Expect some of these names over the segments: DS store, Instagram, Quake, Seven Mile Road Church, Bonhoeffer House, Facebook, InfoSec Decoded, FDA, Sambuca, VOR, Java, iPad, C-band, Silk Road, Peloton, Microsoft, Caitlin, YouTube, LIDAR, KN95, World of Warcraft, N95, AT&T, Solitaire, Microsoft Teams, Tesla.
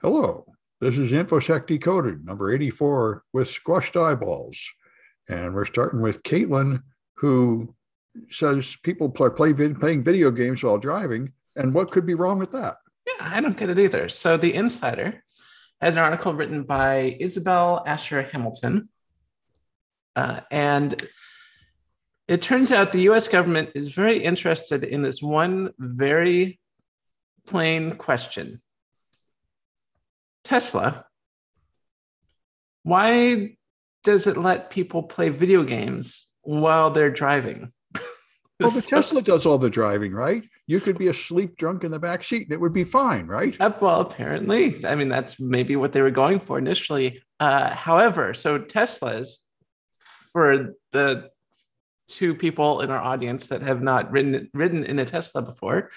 Hello, this is InfoSec Decoded, number 84, with squashed eyeballs. And we're starting with Caitlin, who says people are playing video games while driving, and what could be wrong with that? Yeah, I don't get it either. So The Insider has an article written by Isabel Asher Hamilton, and it turns out the U.S. government is very interested in this one very plain question. Tesla, why does it let people play video games while they're driving? Well, the Tesla does all the driving, right? You could be asleep drunk in the back seat and it would be fine, right? Well, apparently. I mean, that's maybe what they were going for initially. However, so Teslas, for the two people in our audience that have not ridden in a Tesla before,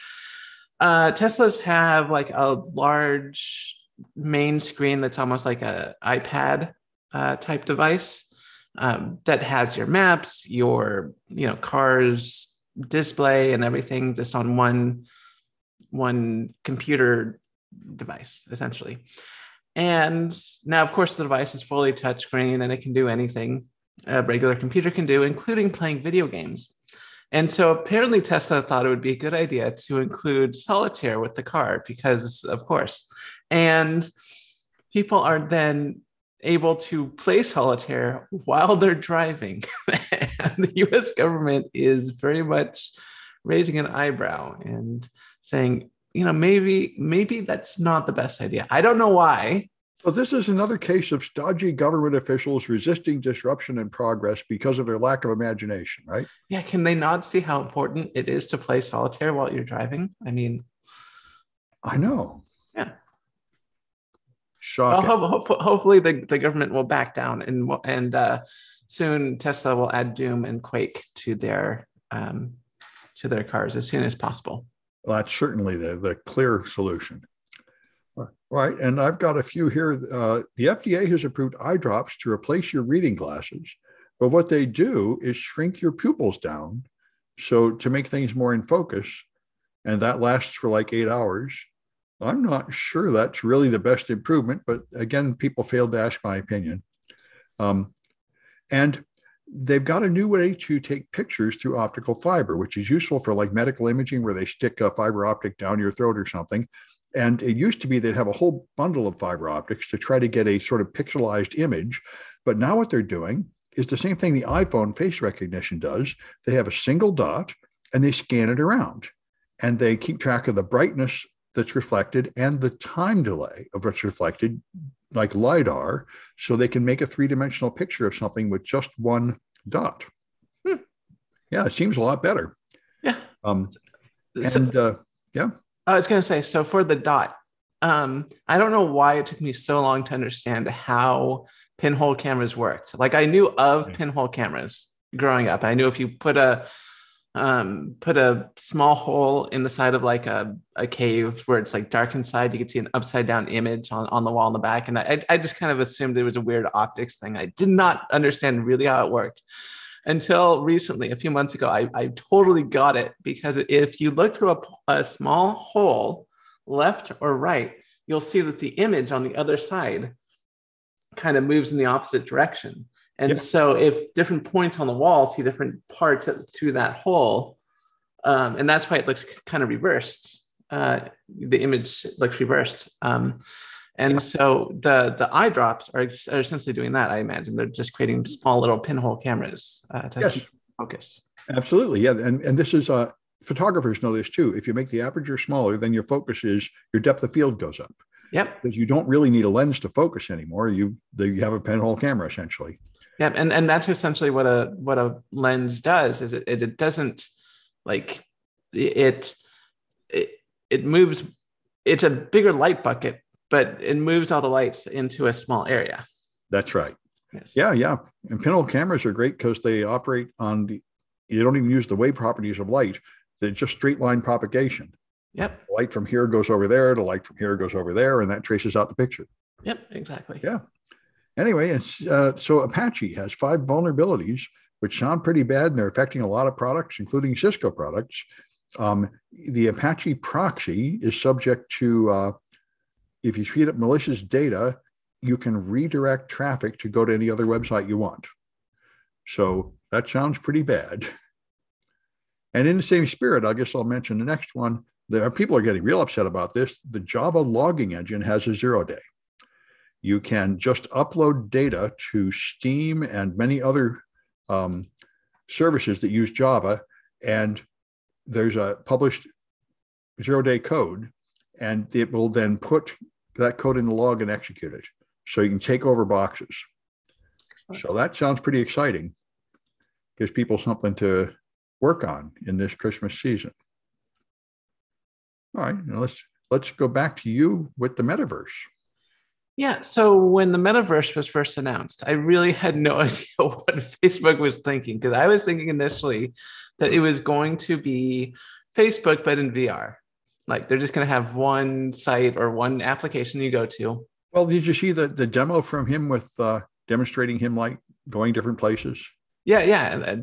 Teslas have like a large main screen that's almost like an iPad type device that has your maps, your car's display, and everything just on one computer device essentially. And now, of course, the device is fully touchscreen and it can do anything a regular computer can do, including playing video games. And so apparently Tesla thought it would be a good idea to include Solitaire with the car because, of course, and people are then able to play Solitaire while they're driving. And the U.S. government is very much raising an eyebrow and saying, maybe that's not the best idea. I don't know why. Well, this is another case of stodgy government officials resisting disruption and progress because of their lack of imagination, right? Yeah, can they not see how important it is to play Solitaire while you're driving? I mean... I know. Yeah. Shocking. Well, hopefully the government will back down and soon Tesla will add Doom and Quake to their cars as soon as possible. Well, that's certainly the clear solution. Right, and I've got a few here. The FDA has approved eye drops to replace your reading glasses, but what they do is shrink your pupils down so to make things more in focus, and that lasts for like 8 hours. I'm not sure that's really the best improvement, but again, people failed to ask my opinion. And they've got a new way to take pictures through optical fiber, which is useful for like medical imaging where they stick a fiber optic down your throat or something. And it used to be they'd have a whole bundle of fiber optics to try to get a sort of pixelized image. But now what they're doing is the same thing the iPhone face recognition does. They have a single dot and they scan it around and they keep track of the brightness that's reflected and the time delay of what's reflected, like LIDAR, so they can make a three-dimensional picture of something with just one dot. Hmm. Yeah, it seems a lot better. Yeah. Yeah. I was going to say, so for the dot, I don't know why it took me so long to understand how pinhole cameras worked. Like I knew of pinhole cameras growing up. I knew if you put a small hole in the side of like a cave where it's like dark inside, you could see an upside down image on the wall in the back. And I just kind of assumed it was a weird optics thing. I did not understand really how it worked. Until recently, a few months ago, I totally got it, because if you look through a small hole, left or right, you'll see that the image on the other side kind of moves in the opposite direction. And so if different points on the wall see different parts through that hole, and that's why it looks kind of reversed. The image looks reversed. And so the eye drops are essentially doing that, I imagine. They're just creating small little pinhole cameras to keep focus. Absolutely, yeah. And this is, photographers know this too. If you make the aperture smaller, then your focus is, your depth of field goes up. Yep. Because you don't really need a lens to focus anymore. You have a pinhole camera essentially. Yep, and that's essentially what a lens does, is it doesn't, like, it moves, it's a bigger light bucket, but it moves all the lights into a small area. That's right. Yes. Yeah. And pinhole cameras are great because they operate on you don't even use the wave properties of light. They're just straight line propagation. Yep. The light from here goes over there, the light from here goes over there, and that traces out the picture. Yep, exactly. Yeah. Anyway, so Apache has 5 vulnerabilities, which sound pretty bad, and they're affecting a lot of products, including Cisco products. The Apache proxy is subject to if you feed it malicious data, you can redirect traffic to go to any other website you want. So that sounds pretty bad. And in the same spirit, I guess I'll mention the next one. There are, people are getting real upset about this. The Java logging engine has a 0-day. You can just upload data to Steam and many other services that use Java, and there's a published 0-day code, and it will then put that code in the log and execute it. So you can take over boxes. Excellent. So that sounds pretty exciting. Gives people something to work on in this Christmas season. All right, now let's go back to you with the metaverse. Yeah, so when the metaverse was first announced, I really had no idea what Facebook was thinking, because I was thinking initially that it was going to be Facebook, but in VR. Like they're just going to have one site or one application you go to. Well, did you see the demo from him with demonstrating him like going different places? Yeah.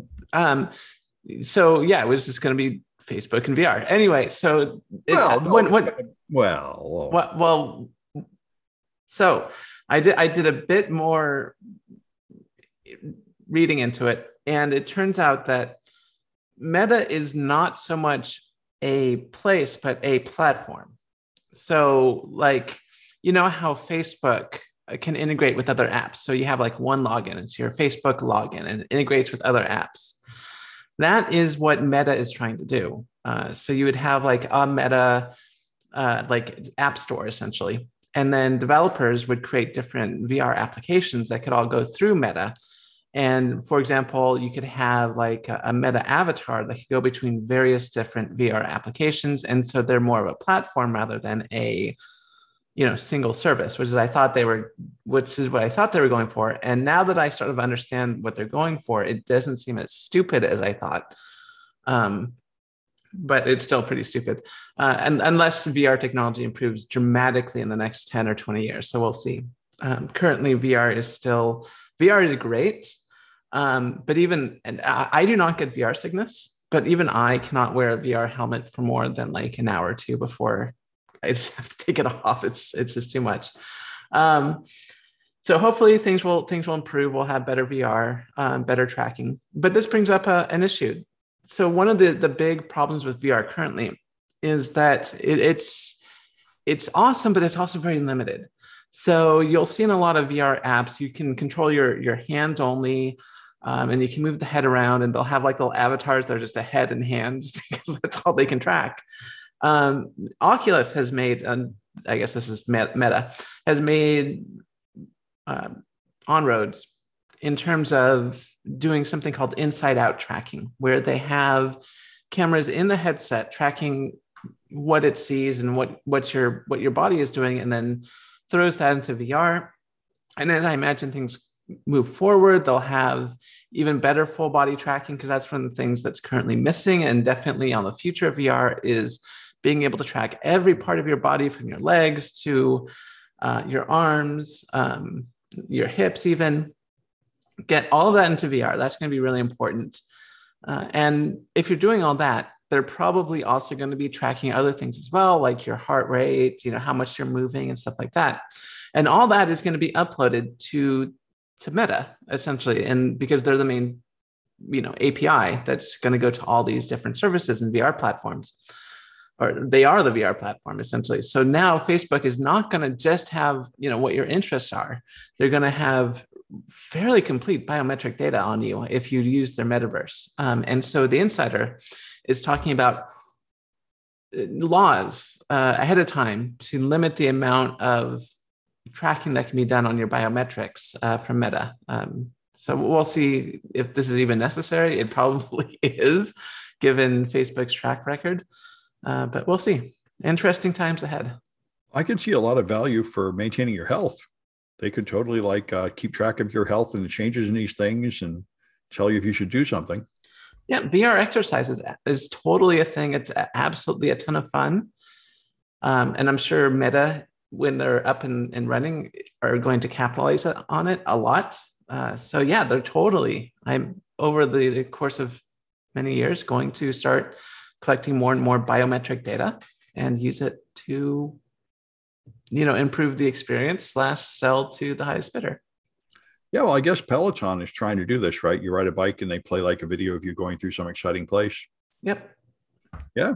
So yeah, it was just going to be Facebook and VR. Anyway, so so I did a bit more reading into it, and it turns out that Meta is not so much a place, but a platform. So like, you know how Facebook can integrate with other apps. So you have like one login, it's your Facebook login, and it integrates with other apps. That is what Meta is trying to do. So you would have like a Meta, like app store essentially. And then developers would create different VR applications that could all go through Meta. And for example, you could have like a Meta avatar that could go between various different VR applications. And so they're more of a platform rather than a, you know, single service, which is what I thought they were going for. And now that I sort of understand what they're going for, it doesn't seem as stupid as I thought. But it's still pretty stupid. And unless VR technology improves dramatically in the next 10 or 20 years. So we'll see. Currently, VR is great, but even, and I do not get VR sickness, but even I cannot wear a VR helmet for more than like an hour or two before I just have to take it off. It's just too much. So hopefully things will improve. We'll have better VR, better tracking. But this brings up an issue. So one of the big problems with VR currently is that it's awesome, but it's also very limited. So you'll see in a lot of VR apps, you can control your hands only, and you can move the head around, and they'll have like little avatars that are just a head and hands because that's all they can track. Oculus has made, I guess this is Meta, has made on-roads in terms of doing something called inside-out tracking, where they have cameras in the headset tracking what it sees and what your body is doing, and then throws that into VR. And as I imagine things move forward, they'll have even better full body tracking, because that's one of the things that's currently missing. And definitely on the future of VR is being able to track every part of your body, from your legs to your arms, your hips even. Get all of that into VR. That's going to be really important. And if you're doing all that, they're probably also going to be tracking other things as well, like your heart rate, you know, how much you're moving and stuff like that. And all that is going to be uploaded to Meta, essentially, and because they're the main, you know, API that's going to go to all these different services and VR platforms, or they are the VR platform, essentially. So now Facebook is not going to just have, you know, what your interests are. They're going to have fairly complete biometric data on you if you use their metaverse. And so the insider is talking about laws ahead of time to limit the amount of tracking that can be done on your biometrics from Meta. So we'll see if this is even necessary. It probably is, given Facebook's track record, but we'll see. Interesting times ahead. I can see a lot of value for maintaining your health. They could totally like keep track of your health and the changes in these things and tell you if you should do something. Yeah, VR exercises is totally a thing. It's absolutely a ton of fun. And I'm sure Meta, when they're up and running, are going to capitalize on it a lot. So yeah, they're totally, I'm over the course of many years going to start collecting more and more biometric data and use it to you know, improve the experience / sell to the highest bidder. Yeah, well, I guess Peloton is trying to do this, right? You ride a bike and they play like a video of you going through some exciting place. Yep. Yeah.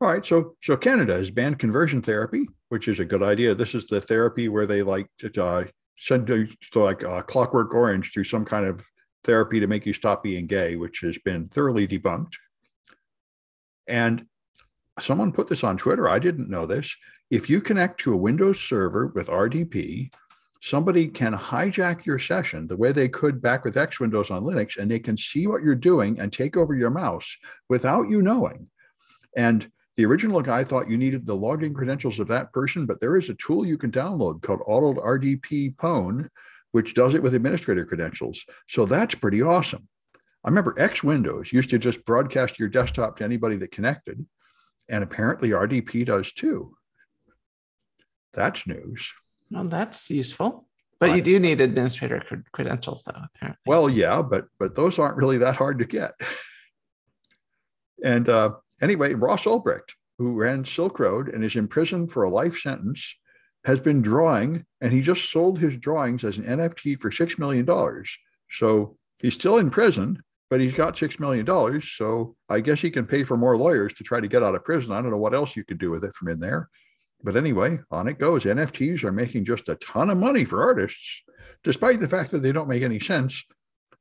All right. So Canada has banned conversion therapy, which is a good idea. This is the therapy where they like to send you to like Clockwork Orange through some kind of therapy to make you stop being gay, which has been thoroughly debunked. And someone put this on Twitter. I didn't know this. If you connect to a Windows server with RDP, somebody can hijack your session the way they could back with X Windows on Linux, and they can see what you're doing and take over your mouse without you knowing. And the original guy thought you needed the login credentials of that person, but there is a tool you can download called AutoRDP Pwn, which does it with administrator credentials. So that's pretty awesome. I remember X Windows used to just broadcast your desktop to anybody that connected, and apparently RDP does too. That's news. Well, that's useful, but you do need administrator credentials, though. Apparently. Well, yeah, but those aren't really that hard to get. And anyway, Ross Ulbricht, who ran Silk Road and is in prison for a life sentence, has been drawing, and he just sold his drawings as an NFT for $6 million. So he's still in prison, but he's got $6 million. So I guess he can pay for more lawyers to try to get out of prison. I don't know what else you could do with it from in there. But anyway, on it goes. NFTs are making just a ton of money for artists, despite the fact that they don't make any sense.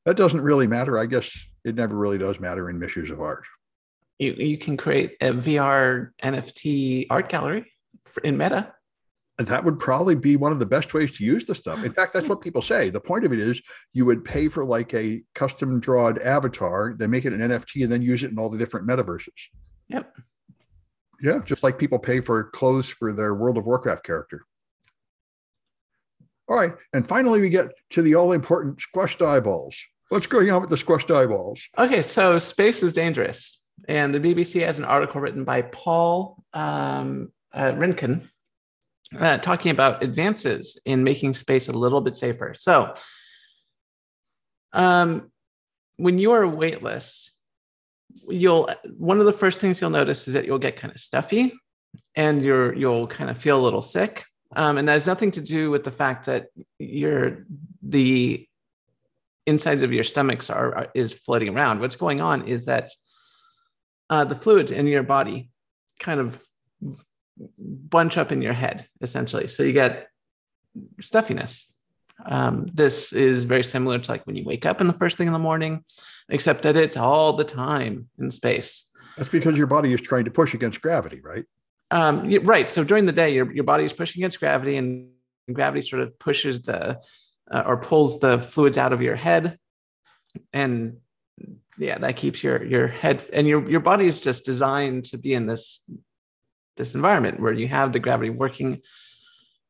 That doesn't really matter. I guess it never really does matter in misuse of art. You can create a VR NFT art gallery in Meta. That would probably be one of the best ways to use the stuff. In fact, that's what people say. The point of it is you would pay for like a custom drawn avatar, then make it an NFT, and then use it in all the different metaverses. Yep. Yeah, just like people pay for clothes for their World of Warcraft character. All right. And finally, we get to the all-important squished eyeballs. What's going on with the squished eyeballs? Okay, so space is dangerous. And the BBC has an article written by Paul Rinken talking about advances in making space a little bit safer. So when you are weightless, one of the first things you'll notice is that you'll get kind of stuffy and you'll kind of feel a little sick. And that has nothing to do with the fact that the insides of your stomachs is floating around. What's going on is that the fluids in your body kind of bunch up in your head, essentially. So you get stuffiness. This is very similar to like when you wake up in the first thing in the morning, except that it's all the time in space. That's because your body is trying to push against gravity, right? Right. So during the day, your body is pushing against gravity, and gravity sort of pushes or pulls the fluids out of your head. And yeah, that keeps your head, and your body is just designed to be in this environment where you have the gravity working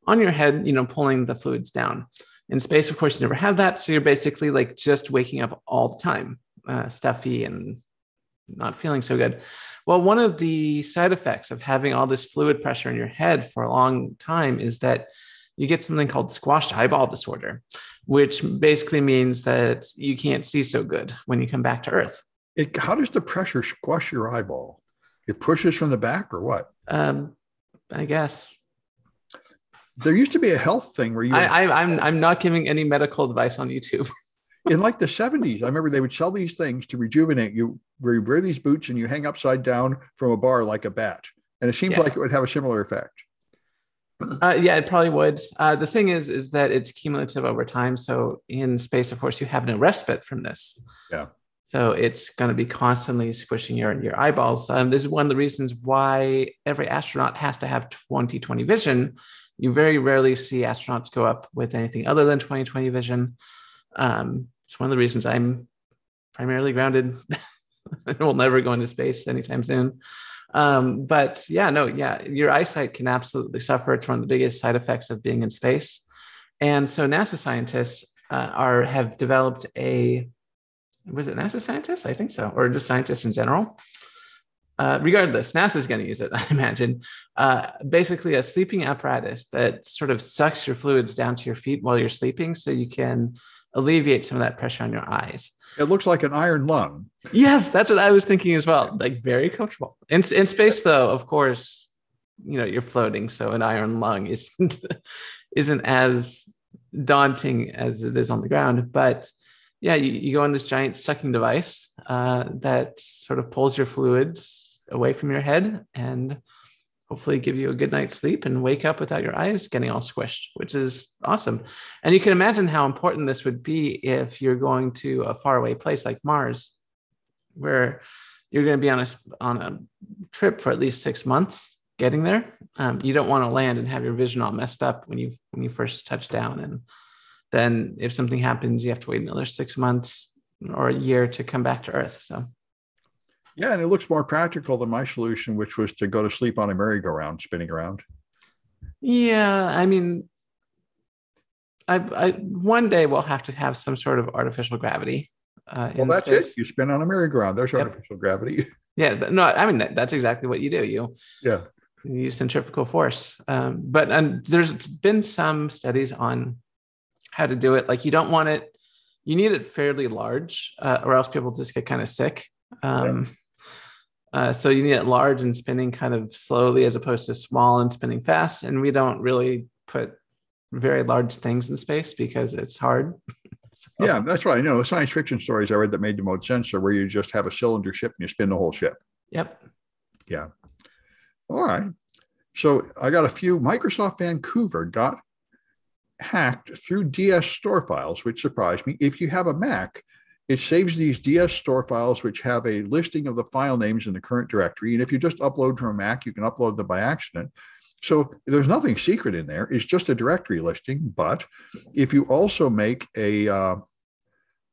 on your head, pulling the fluids down. In space, of course, you never have that. So you're basically like just waking up all the time, stuffy and not feeling so good. Well, one of the side effects of having all this fluid pressure in your head for a long time is that you get something called squashed eyeball disorder, which basically means that you can't see so good when you come back to Earth. How does the pressure squash your eyeball? It pushes from the back or what? I guess. There used to be a health thing where I'm not giving any medical advice on YouTube. In like the 70s, I remember they would sell these things to rejuvenate you, where you wear these boots and you hang upside down from a bar like a bat. And it seems like it would have a similar effect. Yeah, it probably would. The thing is that it's cumulative over time. So in space, of course, you have no respite from this. Yeah. So it's going to be constantly squishing your eyeballs. This is one of the reasons why every astronaut has to have 20/20 vision. You very rarely see astronauts go up with anything other than 20/20 vision. It's one of the reasons I'm primarily grounded. I will never go into space anytime soon. Your eyesight can absolutely suffer. It's one of the biggest side effects of being in space. And so NASA scientists have developed was it NASA scientists? I think so. Or just scientists in general. Regardless, NASA's going to use it, I imagine. Basically, a sleeping apparatus that sort of sucks your fluids down to your feet while you're sleeping, so you can alleviate some of that pressure on your eyes. It looks like an iron lung. Yes, that's what I was thinking as well. Like very comfortable in space, though. Of course, you know, you're floating. So an iron lung isn't as daunting as it is on the ground. But yeah, you go on this giant sucking device that sort of pulls your fluids away from your head and hopefully give you a good night's sleep and wake up without your eyes getting all squished, which is awesome. And you can imagine how important this would be if you're going to a faraway place like Mars, where you're going to be on a trip for at least 6 months getting there. You don't want to land and have your vision all messed up when you first touch down. And then if something happens, you have to wait another 6 months or a year to come back to Earth. So. Yeah, and it looks more practical than my solution, which was to go to sleep on a merry-go-round spinning around. Yeah, I mean, I one day we'll have to have some sort of artificial gravity. Well, that's space. It. You spin on a merry-go-round. There's artificial gravity. Yeah, no, I mean, that's exactly what you do. You use centrifugal force. But there's been some studies on how to do it. Like, you don't want it. You need it fairly large or else people just get kind of sick. So you need it large and spinning kind of slowly, as opposed to small and spinning fast. And we don't really put very large things in space because it's hard. So. Yeah, that's right. You know, the science fiction stories I read that made the most sense are where you just have a cylinder ship and you spin the whole ship. Yep. Yeah. All right. So I got a few. Microsoft Vancouver got hacked through DS store files, which surprised me. If you have a Mac, it saves these DS store files, which have a listing of the file names in the current directory. And if you just upload from a Mac, you can upload them by accident. So there's nothing secret in there. It's just a directory listing. But if you also make a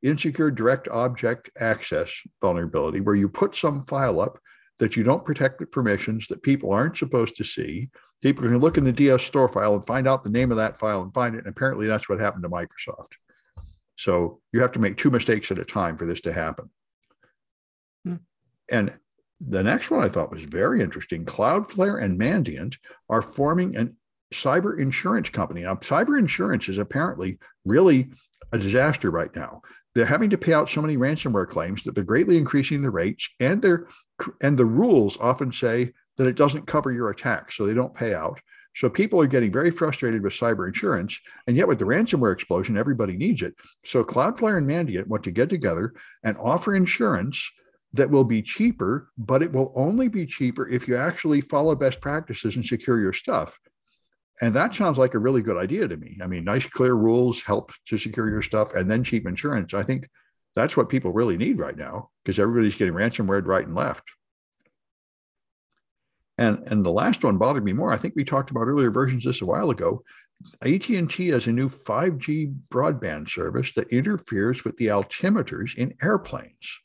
insecure direct object access vulnerability, where you put some file up that you don't protect with permissions, that people aren't supposed to see, people can look in the DS store file and find out the name of that file and find it. And apparently that's what happened to Microsoft. So you have to make two mistakes at a time for this to happen. Hmm. And the next one I thought was very interesting. Cloudflare and Mandiant are forming a cyber insurance company. Now, cyber insurance is apparently really a disaster right now. They're having to pay out so many ransomware claims that they're greatly increasing the rates, and the rules often say that it doesn't cover your attack, so they don't pay out. So people are getting very frustrated with cyber insurance, and yet with the ransomware explosion, everybody needs it. So Cloudflare and Mandiant want to get together and offer insurance that will be cheaper, but it will only be cheaper if you actually follow best practices and secure your stuff. And that sounds like a really good idea to me. I mean, nice, clear rules help to secure your stuff, and then cheap insurance. I think that's what people really need right now, because everybody's getting ransomware right and left. And the last one bothered me more. I think we talked about earlier versions of this a while ago. AT&T has a new 5G broadband service that interferes with the altimeters in airplanes.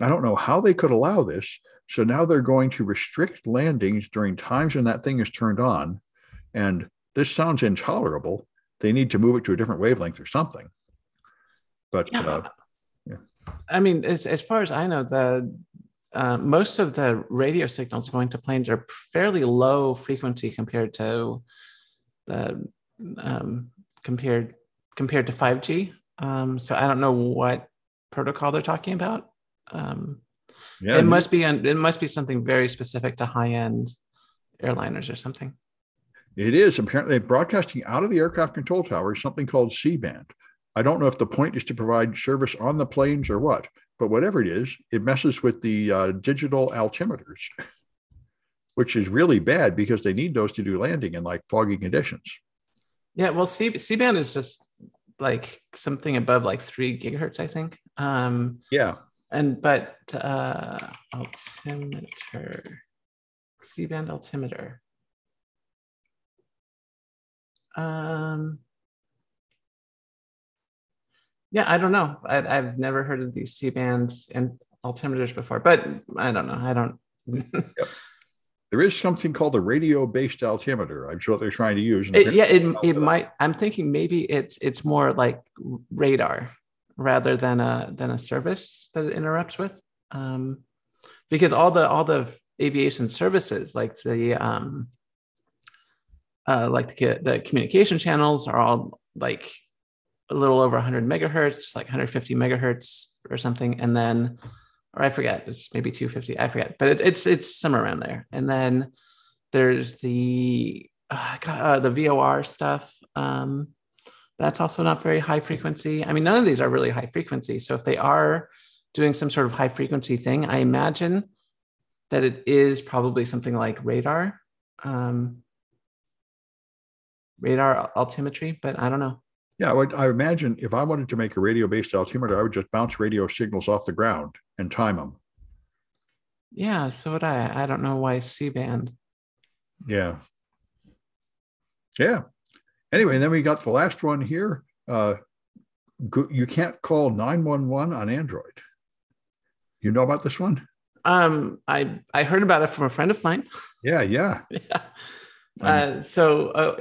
I don't know how they could allow this. So now they're going to restrict landings during times when that thing is turned on. And this sounds intolerable. They need to move it to a different wavelength or something. But yeah. I mean, as far as I know, most of the radio signals going to planes are fairly low frequency compared to 5G. So I don't know what protocol they're talking about. It must be something very specific to high-end airliners or something. It is apparently broadcasting out of the aircraft control tower is something called C-band. I don't know if the point is to provide service on the planes or what. But whatever it is, it messes with the digital altimeters, which is really bad because they need those to do landing in like foggy conditions. Yeah, well, C-band is just like something above like 3 gigahertz, I think. Yeah. But altimeter, C-band altimeter. Yeah, I don't know. I've never heard of these C-bands and altimeters before, but I don't know. Yep. There is something called a radio-based altimeter. I'm sure they're trying to use. It might. I'm thinking maybe it's more like radar rather than a service that it interrupts with, because all the aviation services like the communication channels are all like a little over 100 megahertz, like 150 megahertz or something. And then, or I forget, it's maybe 250, I forget, but it's somewhere around there. And then There's the VOR stuff. That's also not very high frequency. I mean, none of these are really high frequency. So if they are doing some sort of high frequency thing, I imagine that it is probably something like radar, radar altimetry, but I don't know. Yeah, I imagine if I wanted to make a radio-based altimeter, I would just bounce radio signals off the ground and time them. Yeah, so would I. I don't know why C-band. Yeah. Yeah. Anyway, then we got the last one here. You can't call 911 on Android. You know about this one? I heard about it from a friend of mine. Yeah. So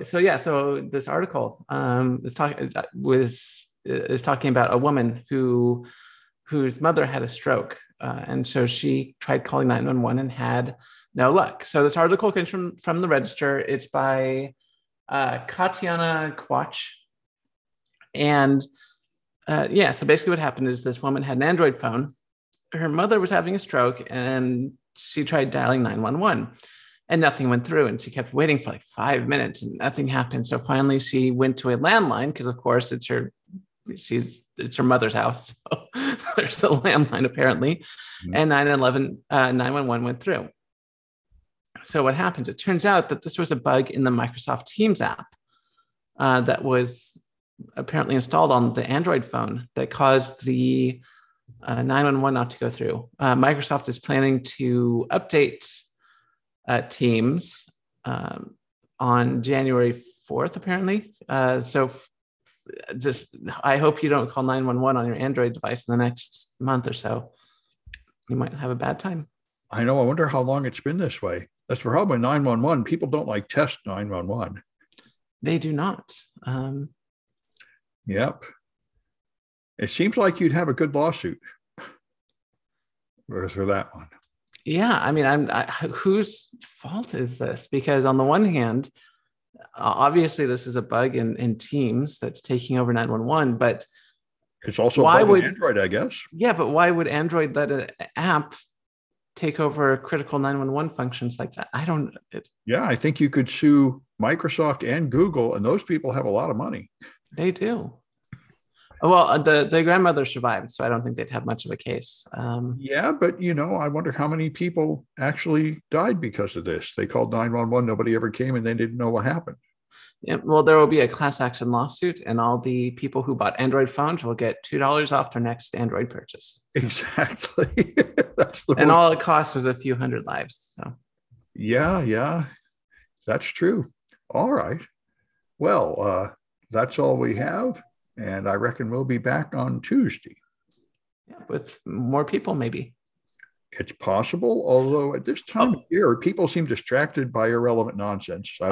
this article is talking about a woman whose mother had a stroke, and so she tried calling 911 and had no luck. So this article comes from the Register. It's by Katiana Quach, and so basically what happened is this woman had an Android phone. Her mother was having a stroke, and she tried dialing 911. And nothing went through, and she kept waiting for like 5 minutes, and nothing happened. So finally, she went to a landline because, of course, it's her mother's house. So there's a landline apparently, and 911 went through. So what happens? It turns out that this was a bug in the Microsoft Teams app that was apparently installed on the Android phone that caused the 911 not to go through. Microsoft is planning to update Teams on January 4th, apparently. I hope you don't call 911 on your Android device in the next month or so. You might have a bad time. I know. I wonder how long it's been this way. That's probably 911. People don't like test 911. They do not. Yep. It seems like you'd have a good lawsuit for that one. Yeah, I mean, whose fault is this? Because on the one hand, obviously this is a bug in Teams that's taking over 911, but it's also why would Android, I guess? Yeah, but why would Android let an app take over critical 911 functions like that? Yeah, I think you could sue Microsoft and Google, and those people have a lot of money. They do. Well, the grandmother survived, so I don't think they'd have much of a case. Yeah, but, I wonder how many people actually died because of this. They called 911, nobody ever came, and they didn't know what happened. Yeah, well, there will be a class action lawsuit, and all the people who bought Android phones will get $2 off their next Android purchase. Exactly. That's the and all it cost was a few hundred lives. So. Yeah. That's true. All right. Well, that's all we have. And I reckon we'll be back on Tuesday. Yeah, with more people, maybe. It's possible, although at this time of year, people seem distracted by irrelevant nonsense. The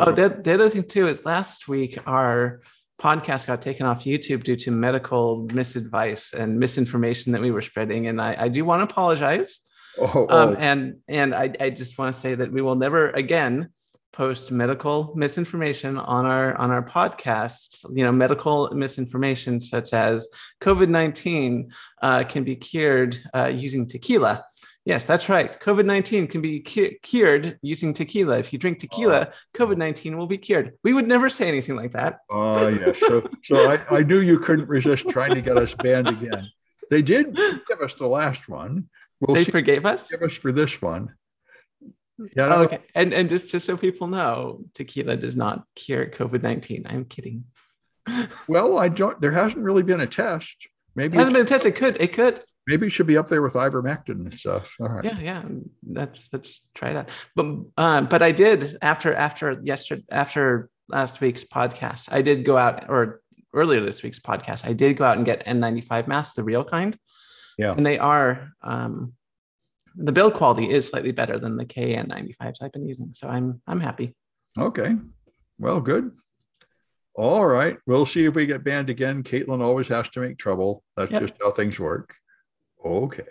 other thing, too, is last week our podcast got taken off YouTube due to medical misadvice and misinformation that we were spreading. And I do want to apologize. And I just want to say that we will never again post medical misinformation on our podcasts. Medical misinformation such as COVID-19 can be cured using tequila. Yes, that's right. COVID-19 can be cured using tequila. If you drink tequila, COVID-19 will be cured. We would never say anything like that. Oh, yes. So I knew you couldn't resist trying to get us banned again. They did give us the last one. They forgave us? Give us for this one. Yeah. Okay. And just so people know, tequila does not cure COVID-19. I'm kidding. Well, there hasn't really been a test. Maybe it hasn't been a test. It could. Maybe it should be up there with ivermectin and stuff. All right. Yeah. Let's try that. But I did after last week's podcast, I did go out, or earlier this week's podcast, I did go out and get N95 masks, the real kind. Yeah. And they are. The build quality is slightly better than the KN95s I've been using, so I'm happy. Okay, well, good. All right, we'll see if we get banned again. Caitlin always has to make trouble. That's just how things work. Okay.